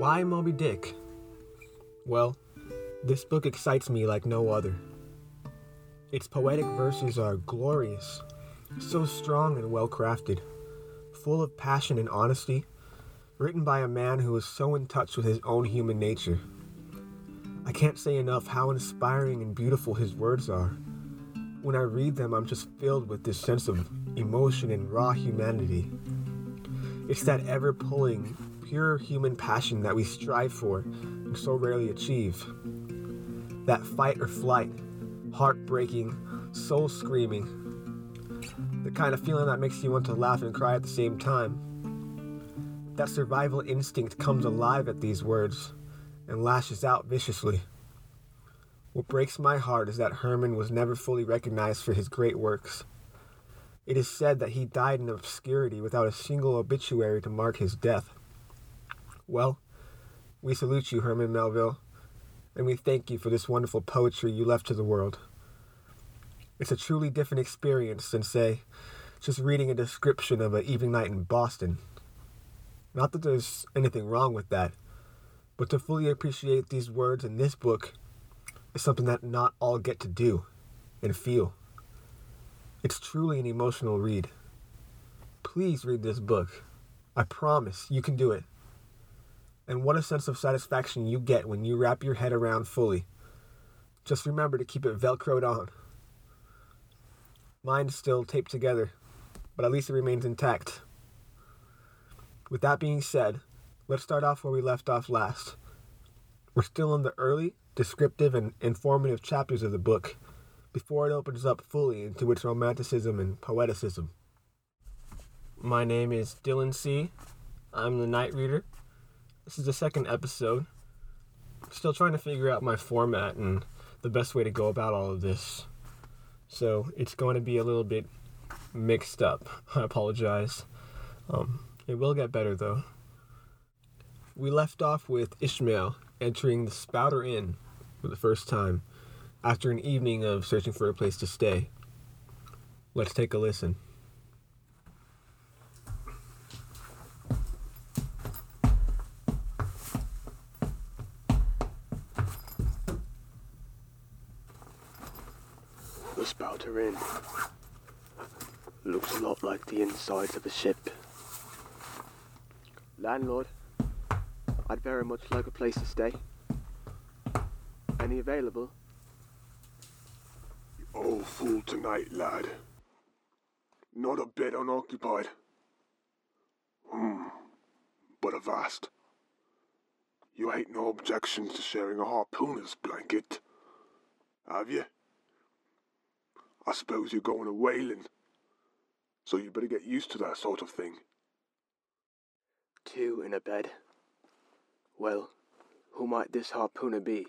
Why Moby Dick? Well, this book excites me like no other. Its poetic verses are glorious, so strong and well-crafted, full of passion and honesty, written by a man who is so in touch with his own human nature. I can't say enough how inspiring and beautiful his words are. When I read them, I'm just filled with this sense of emotion and raw humanity. It's that ever-pulling, pure human passion that we strive for and so rarely achieve. That fight or flight, heartbreaking, soul-screaming. The kind of feeling that makes you want to laugh and cry at the same time. That survival instinct comes alive at these words and lashes out viciously. What breaks my heart is that Herman was never fully recognized for his great works. It is said that he died in obscurity without a single obituary to mark his death. Well, we salute you, Herman Melville, and we thank you for this wonderful poetry you left to the world. It's a truly different experience than, say, just reading a description of an evening night in Boston. Not that there's anything wrong with that, but to fully appreciate these words in this book is something that not all get to do and feel. It's truly an emotional read. Please read this book. I promise you can do it. And what a sense of satisfaction you get when you wrap your head around fully. Just remember to keep it velcroed on. Mine's still taped together, but at least it remains intact. With that being said, let's start off where we left off last. We're still in the early, descriptive, and informative chapters of the book, before it opens up fully into its romanticism and poeticism. My name is Dylan C. I'm the night reader. This is the second episode. Still trying to figure out my format and the best way to go about all of this. So it's going to be a little bit mixed up. I apologize. It will get better though. We left off with Ishmael entering the Spouter Inn for the first time, after an evening of searching for a place to stay. Let's take a listen. The Spouter Inn looks a lot like the insides of a ship. Landlord, I'd very much like a place to stay. Any available? Oh, fool tonight, lad. Not a bed unoccupied. But avast. You ain't no objections to sharing a harpooner's blanket, have you? I suppose you're going a whaling, so you better get used to that sort of thing. Two in a bed. Well, who might this harpooner be?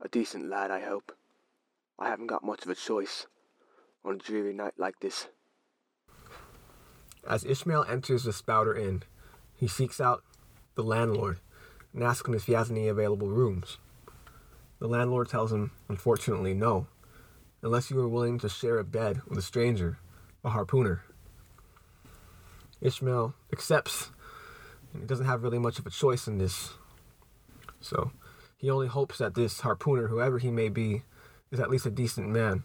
A decent lad, I hope. I haven't got much of a choice on a dreary night like this. As Ishmael enters the Spouter Inn, he seeks out the landlord and asks him if he has any available rooms. The landlord tells him, unfortunately, no, unless you are willing to share a bed with a stranger, a harpooner. Ishmael accepts, and he doesn't have really much of a choice in this. So he only hopes that this harpooner, whoever he may be, is at least a decent man,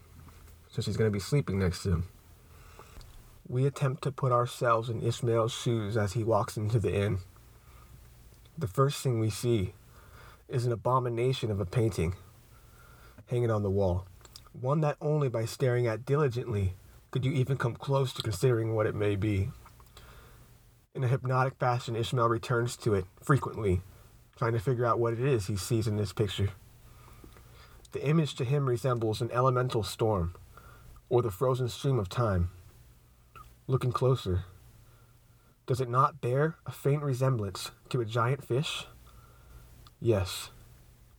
since he's going to be sleeping next to him. We attempt to put ourselves in Ishmael's shoes as he walks into the inn. The first thing we see is an abomination of a painting hanging on the wall, one that only by staring at diligently could you even come close to considering what it may be. In a hypnotic fashion, Ishmael returns to it frequently, trying to figure out what it is he sees in this picture. The image to him resembles an elemental storm, or the frozen stream of time. Looking closer, does it not bear a faint resemblance to a giant fish? Yes,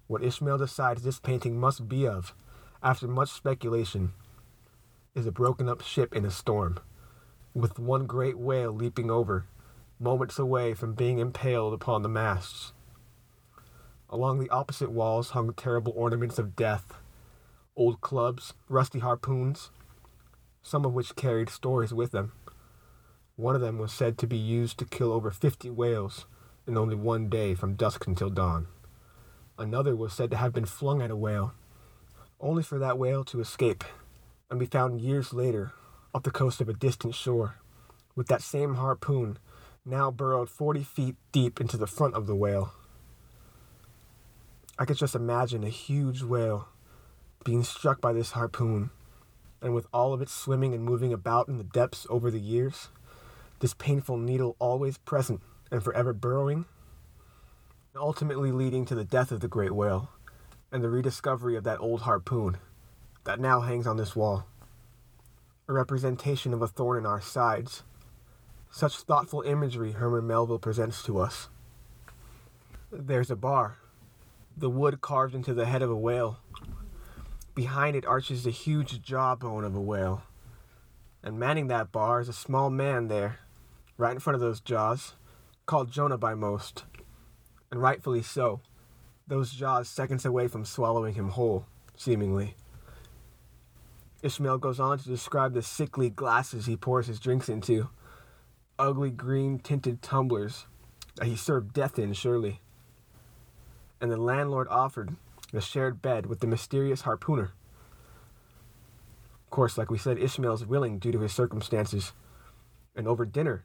what Ishmael decides this painting must be of, after much speculation, is a broken-up ship in a storm, with one great whale leaping over, moments away from being impaled upon the masts. Along the opposite walls hung terrible ornaments of death, old clubs, rusty harpoons, some of which carried stories with them. One of them was said to be used to kill over 50 whales in only one day from dusk until dawn. Another was said to have been flung at a whale, only for that whale to escape and be found years later off the coast of a distant shore, with that same harpoon now burrowed 40 feet deep into the front of the whale. I could just imagine a huge whale being struck by this harpoon, and with all of it swimming and moving about in the depths over the years, this painful needle always present and forever burrowing, and ultimately leading to the death of the great whale and the rediscovery of that old harpoon that now hangs on this wall, a representation of a thorn in our sides. Such thoughtful imagery Herman Melville presents to us. There's a bar, the wood carved into the head of a whale. Behind it arches the huge jawbone of a whale. And manning that bar is a small man there, right in front of those jaws, called Jonah by most. And rightfully so, those jaws seconds away from swallowing him whole, seemingly. Ishmael goes on to describe the sickly glasses he pours his drinks into, ugly green-tinted tumblers that he served death in, surely. And the landlord offered a shared bed with the mysterious harpooner. Of course, like we said, Ishmael's willing due to his circumstances. And over dinner,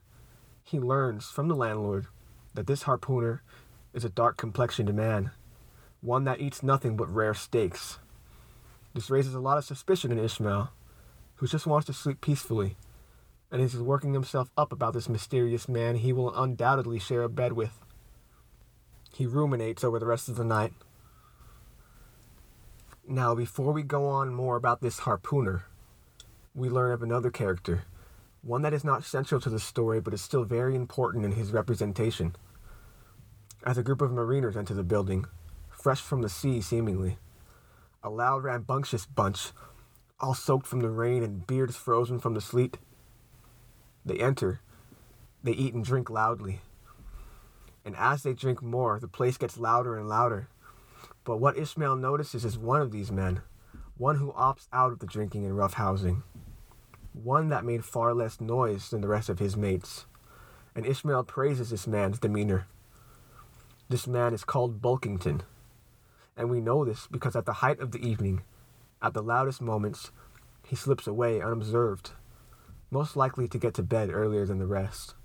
he learns from the landlord that this harpooner is a dark-complexioned man, one that eats nothing but rare steaks. This raises a lot of suspicion in Ishmael, who just wants to sleep peacefully, and is working himself up about this mysterious man he will undoubtedly share a bed with. He ruminates over the rest of the night. Now, before we go on more about this harpooner, we learn of another character, one that is not central to the story but is still very important in his representation, as a group of mariners enter the building, fresh from the sea seemingly, a loud, rambunctious bunch, all soaked from the rain and beards frozen from the sleet. They enter, they eat and drink loudly. And as they drink more, the place gets louder and louder. But what Ishmael notices is one of these men, one who opts out of the drinking and roughhousing, one that made far less noise than the rest of his mates. And Ishmael praises this man's demeanor. This man is called Bulkington. And we know this because at the height of the evening, at the loudest moments, he slips away unobserved, most likely to get to bed earlier than the rest.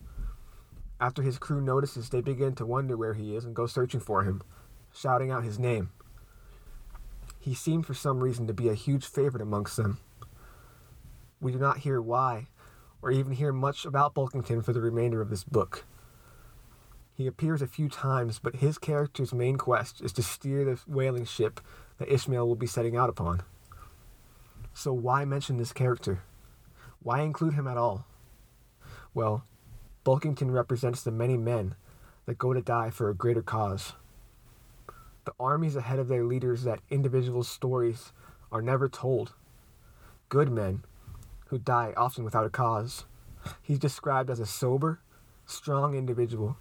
After his crew notices, they begin to wonder where he is and go searching for him, shouting out his name. He seemed for some reason to be a huge favorite amongst them. We do not hear why, or even hear much about Bulkington for the remainder of this book. He appears a few times, but his character's main quest is to steer the whaling ship that Ishmael will be setting out upon. So why mention this character? Why include him at all? Well, Bulkington represents the many men that go to die for a greater cause. The armies ahead of their leaders that individuals' stories are never told. Good men who die often without a cause. He's described as a sober, strong individual.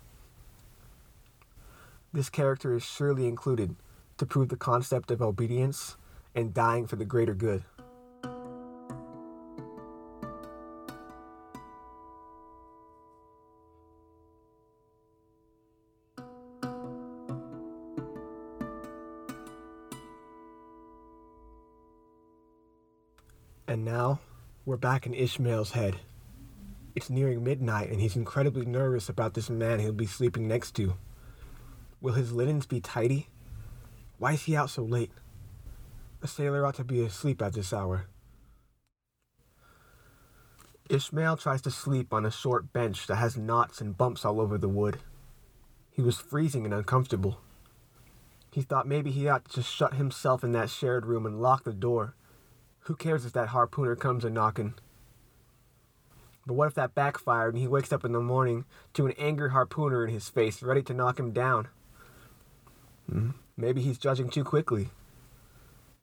This character is surely included to prove the concept of obedience and dying for the greater good. And now, we're back in Ishmael's head. It's nearing midnight, and he's incredibly nervous about this man he'll be sleeping next to. Will his linens be tidy? Why is he out so late? A sailor ought to be asleep at this hour. Ishmael tries to sleep on a short bench that has knots and bumps all over the wood. He was freezing and uncomfortable. He thought maybe he ought to just shut himself in that shared room and lock the door. Who cares if that harpooner comes a-knocking? But what if that backfired and he wakes up in the morning to an angry harpooner in his face, ready to knock him down? Maybe he's judging too quickly.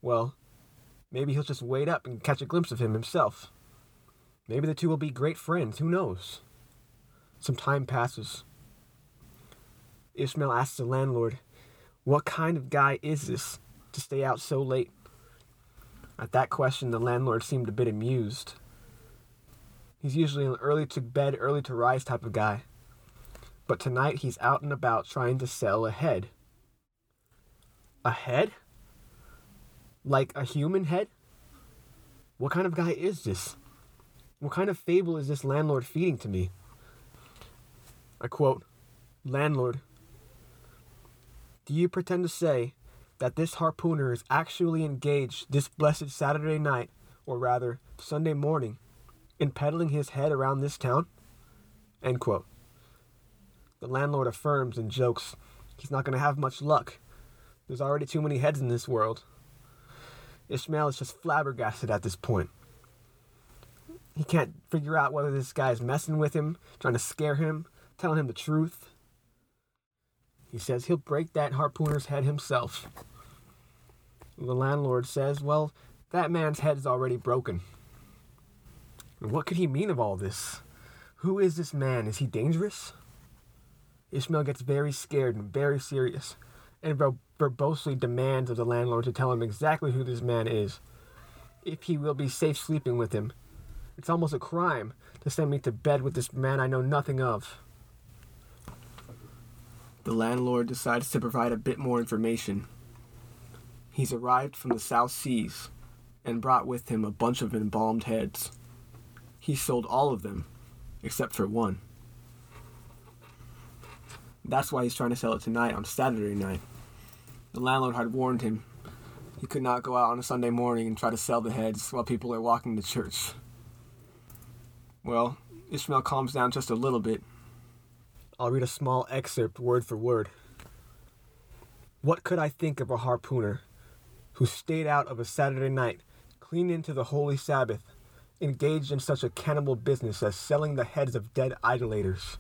Well, maybe he'll just wait up and catch a glimpse of him himself. Maybe the two will be great friends, who knows? Some time passes. Ishmael asks the landlord, what kind of guy is this to stay out so late? At that question, the landlord seemed a bit amused. He's usually an early-to-bed, early-to-rise type of guy. but tonight he's out and about trying to sell a head. A head? Like a human head? What kind of guy is this? What kind of fable is this landlord feeding to me? I quote, "Landlord, do you pretend to say that this harpooner is actually engaged this blessed Saturday night, or rather Sunday morning, in peddling his head around this town?" End quote. The landlord affirms and jokes he's not going to have much luck. There's already too many heads in this world. Ishmael is just flabbergasted at this point. He can't figure out whether this guy's messing with him, trying to scare him, telling him the truth. He says he'll break that harpooner's head himself. The landlord says, well, that man's head's already broken. What could he mean of all this? Who is this man? Is he dangerous? Ishmael gets very scared and very serious, and verbosely demands of the landlord to tell him exactly who this man is, if he will be safe sleeping with him. It's almost a crime to send me to bed with this man I know nothing of. The landlord decides to provide a bit more information. He's arrived from the South Seas and brought with him a bunch of embalmed heads. He sold all of them, except for one. That's why he's trying to sell it tonight on Saturday night. The landlord had warned him he could not go out on a Sunday morning and try to sell the heads while people are walking to church. Well, Ishmael calms down just a little bit. I'll read a small excerpt word for word. "What could I think of a harpooner who stayed out of a Saturday night, clean into the holy Sabbath, engaged in such a cannibal business as selling the heads of dead idolaters?"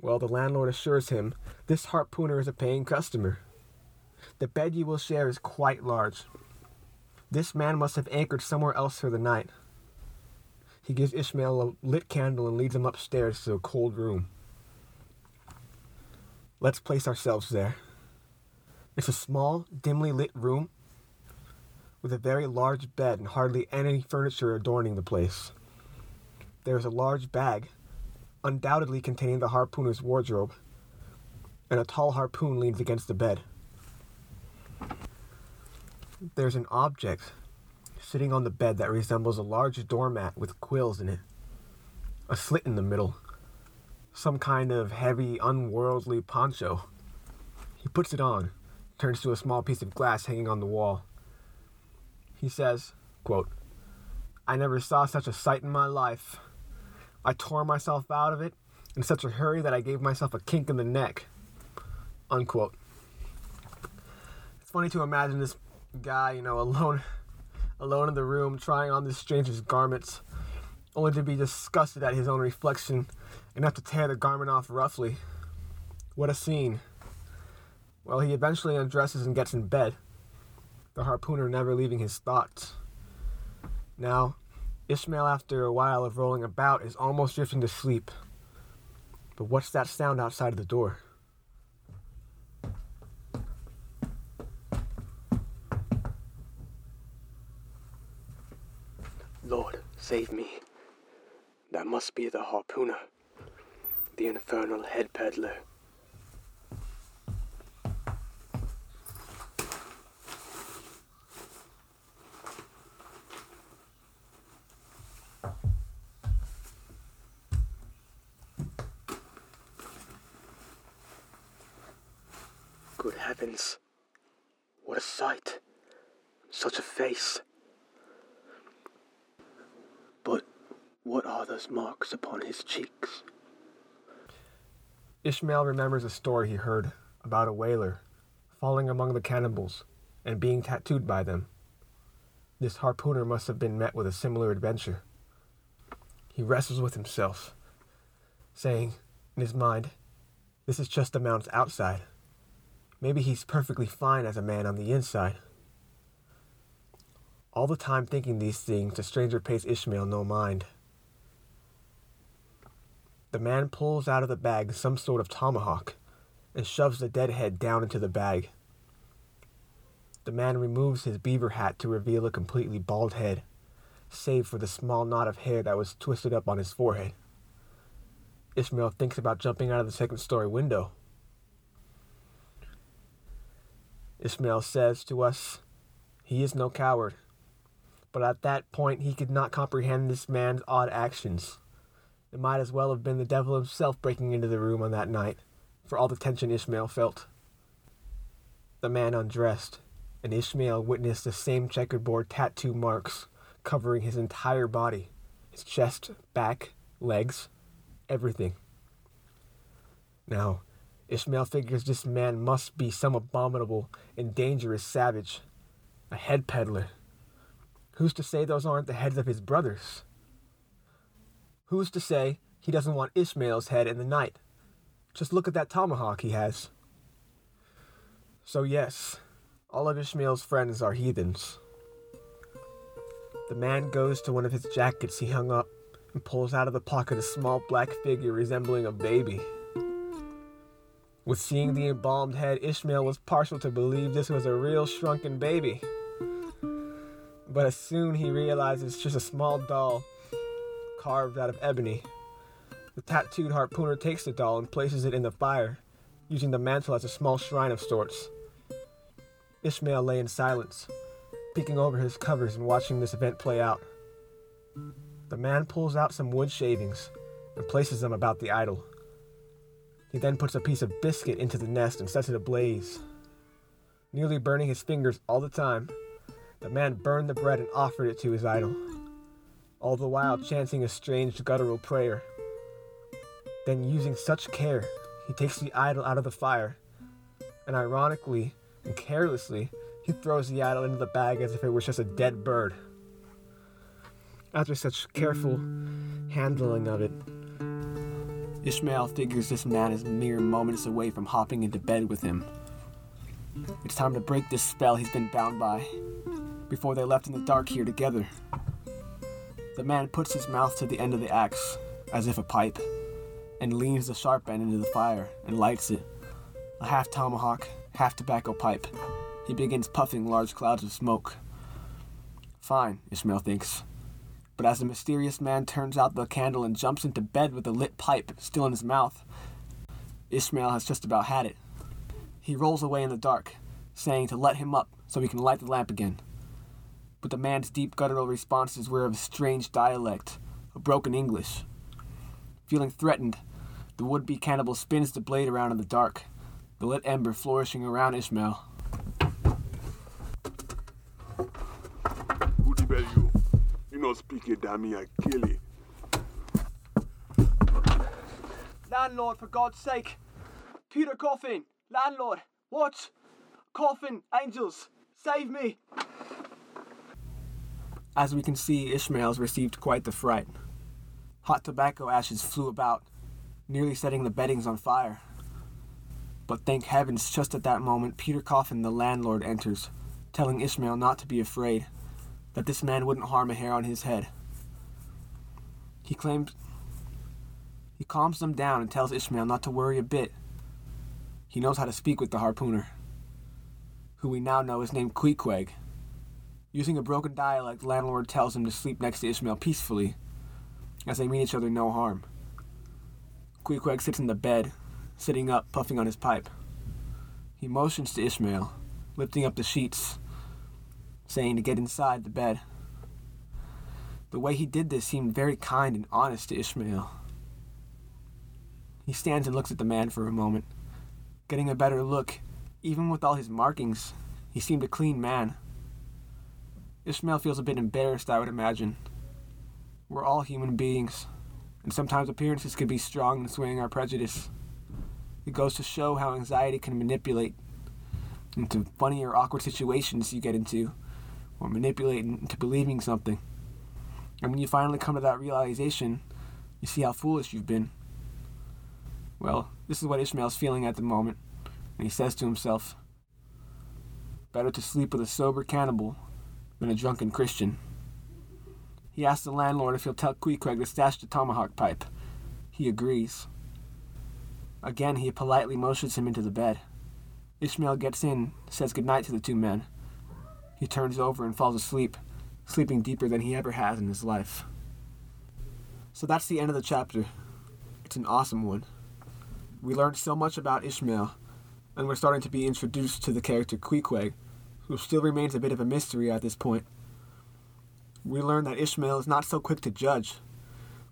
Well, the landlord assures him this harpooner is a paying customer. "The bed you will share is quite large. This man must have anchored somewhere else for the night." He gives Ishmael a lit candle and leads him upstairs to a cold room. Let's place ourselves there. It's a small, dimly lit room with a very large bed and hardly any furniture adorning the place. There is a large bag, undoubtedly containing the harpooner's wardrobe, and a tall harpoon leans against the bed. There's an object sitting on the bed that resembles a large doormat with quills in it, a slit in the middle, some kind of heavy, unworldly poncho. He puts it on, turns to a small piece of glass hanging on the wall. He says, quote, "I never saw such a sight in my life. I tore myself out of it in such a hurry that I gave myself a kink in the neck," unquote. It's funny to imagine this guy, alone in the room, trying on this stranger's garments, only to be disgusted at his own reflection and have to tear the garment off roughly. What a scene. Well, he eventually undresses and gets in bed, the harpooner never leaving his thoughts. Now, Ishmael, after a while of rolling about, is almost drifting to sleep. But what's that sound outside of the door? Lord, save me. That must be the harpooner, the infernal head peddler. Good heavens, what a sight, such a face. But what are those marks upon his cheeks? Ishmael remembers a story he heard about a whaler falling among the cannibals and being tattooed by them. This harpooner must have been met with a similar adventure. He wrestles with himself, saying in his mind, this is just the mounts outside. Maybe he's perfectly fine as a man on the inside. All the time thinking these things, the stranger pays Ishmael no mind. The man pulls out of the bag some sort of tomahawk and shoves the dead head down into the bag. The man removes his beaver hat to reveal a completely bald head, save for the small knot of hair that was twisted up on his forehead. Ishmael thinks about jumping out of the second-story window. Ishmael says to us, he is no coward, but at that point he could not comprehend this man's odd actions. It might as well have been the devil himself breaking into the room on that night, for all the tension Ishmael felt. The man undressed, and Ishmael witnessed the same checkerboard tattoo marks covering his entire body, his chest, back, legs, everything. Now, Ishmael figures this man must be some abominable and dangerous savage, a head peddler. Who's to say those aren't the heads of his brothers? Who's to say he doesn't want Ishmael's head in the night? Just look at that tomahawk he has. So yes, all of Ishmael's friends are heathens. The man goes to one of his jackets he hung up and pulls out of the pocket a small black figure resembling a baby. With seeing the embalmed head, Ishmael was partial to believe this was a real shrunken baby. But as soon he realizes it's just a small doll carved out of ebony. The tattooed harpooner takes the doll and places it in the fire, using the mantle as a small shrine of sorts. Ishmael lay in silence, peeking over his covers and watching this event play out. The man pulls out some wood shavings and places them about the idol. He then puts a piece of biscuit into the nest and sets it ablaze. Nearly burning his fingers all the time, the man burned the bread and offered it to his idol, all the while chanting a strange guttural prayer. Then, using such care, he takes the idol out of the fire, and ironically and carelessly, he throws the idol into the bag as if it was just a dead bird. After such careful handling of it, Ishmael figures this man is mere moments away from hopping into bed with him. It's time to break this spell he's been bound by, before they left in the dark here together. The man puts his mouth to the end of the axe, as if a pipe, and leans the sharp end into the fire and lights it. A half tomahawk, half tobacco pipe. He begins puffing large clouds of smoke. Fine, Ishmael thinks. But as the mysterious man turns out the candle and jumps into bed with the lit pipe still in his mouth, Ishmael has just about had it. He rolls away in the dark, saying to let him up so he can light the lamp again. But the man's deep guttural responses were of a strange dialect, a broken English. Feeling threatened, the would-be cannibal spins the blade around in the dark, the lit ember flourishing around Ishmael. Who tell you? You no speak it, damn me, I kill it. Landlord, for God's sake! Peter Coffin! Landlord! What? Coffin! Angels! Save me! As we can see, Ishmael's received quite the fright. Hot tobacco ashes flew about, nearly setting the beddings on fire. But thank heavens, just at that moment, Peter Coffin, the landlord, enters, telling Ishmael not to be afraid, that this man wouldn't harm a hair on his head. He calms them down and tells Ishmael not to worry a bit. He knows how to speak with the harpooner, who we now know is named Queequeg. Using a broken dialect, landlord tells him to sleep next to Ishmael peacefully, as they mean each other no harm. Queequeg sits in the bed, sitting up, puffing on his pipe. He motions to Ishmael, lifting up the sheets, saying to get inside the bed. The way he did this seemed very kind and honest to Ishmael. He stands and looks at the man for a moment, getting a better look. Even with all his markings, he seemed a clean man. Ishmael feels a bit embarrassed, I would imagine. We're all human beings, and sometimes appearances can be strong in swaying our prejudice. It goes to show how anxiety can manipulate into funny or awkward situations you get into, or manipulate into believing something. And when you finally come to that realization, you see how foolish you've been. Well, this is what Ishmael's feeling at the moment, and he says to himself, better to sleep with a sober cannibal than a drunken Christian. He asks the landlord if he'll tell Queequeg to stash the tomahawk pipe. He agrees. Again, he politely motions him into the bed. Ishmael gets in, says goodnight to the two men. He turns over and falls asleep, sleeping deeper than he ever has in his life. So that's the end of the chapter. It's an awesome one. We learned so much about Ishmael, and we're starting to be introduced to the character Queequeg, who still remains a bit of a mystery at this point. We learn that Ishmael is not so quick to judge,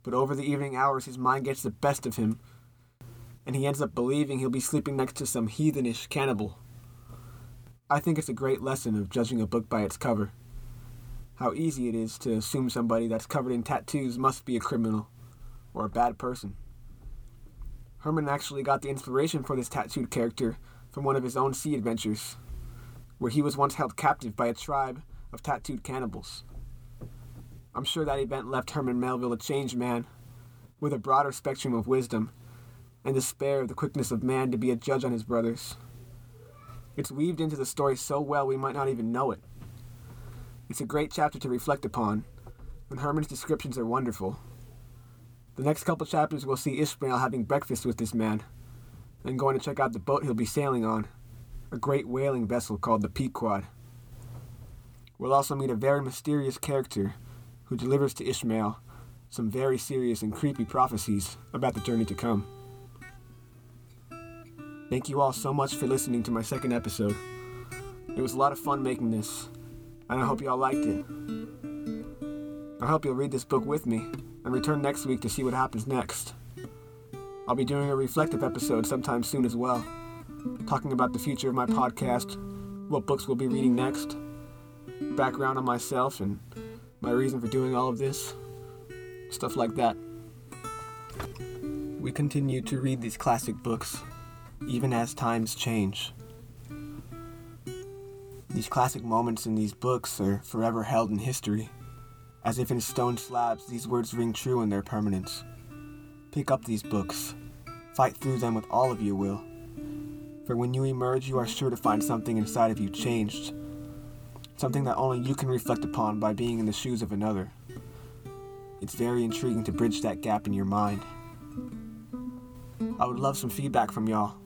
but over the evening hours his mind gets the best of him, and he ends up believing he'll be sleeping next to some heathenish cannibal. I think it's a great lesson of judging a book by its cover. How easy it is to assume somebody that's covered in tattoos must be a criminal, or a bad person. Herman actually got the inspiration for this tattooed character from one of his own sea adventures, where he was once held captive by a tribe of tattooed cannibals. I'm sure that event left Herman Melville a changed man, with a broader spectrum of wisdom, and despair of the quickness of man to be a judge on his brothers. It's weaved into the story so well we might not even know it. It's a great chapter to reflect upon, and Herman's descriptions are wonderful. The next couple chapters we'll see Ishmael having breakfast with this man, and going to check out the boat he'll be sailing on, a great whaling vessel called the Pequod. We'll also meet a very mysterious character, who delivers to Ishmael some very serious and creepy prophecies about the journey to come. Thank you all so much for listening to my second episode. It was a lot of fun making this, and I hope you all liked it. I hope you'll read this book with me and return next week to see what happens next. I'll be doing a reflective episode sometime soon as well, talking about the future of my podcast, what books we'll be reading next, background on myself, and my reason for doing all of this, stuff like that. We continue to read these classic books, even as times change. These classic moments in these books are forever held in history. As if in stone slabs, these words ring true in their permanence. Pick up these books. Fight through them with all of your will. For when you emerge, you are sure to find something inside of you changed. Something that only you can reflect upon by being in the shoes of another. It's very intriguing to bridge that gap in your mind. I would love some feedback from y'all.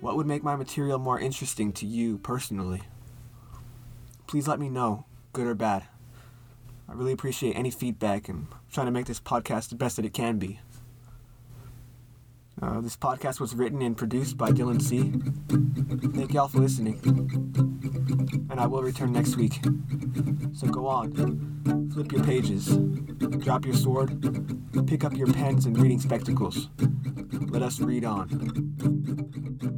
What would make my material more interesting to you personally? Please let me know, good or bad. I really appreciate any feedback, and I'm trying to make this podcast the best that it can be. This podcast was written and produced by Dylan C. Thank y'all for listening. And I will return next week. So go on, flip your pages, drop your sword, pick up your pens and reading spectacles. Let us read on.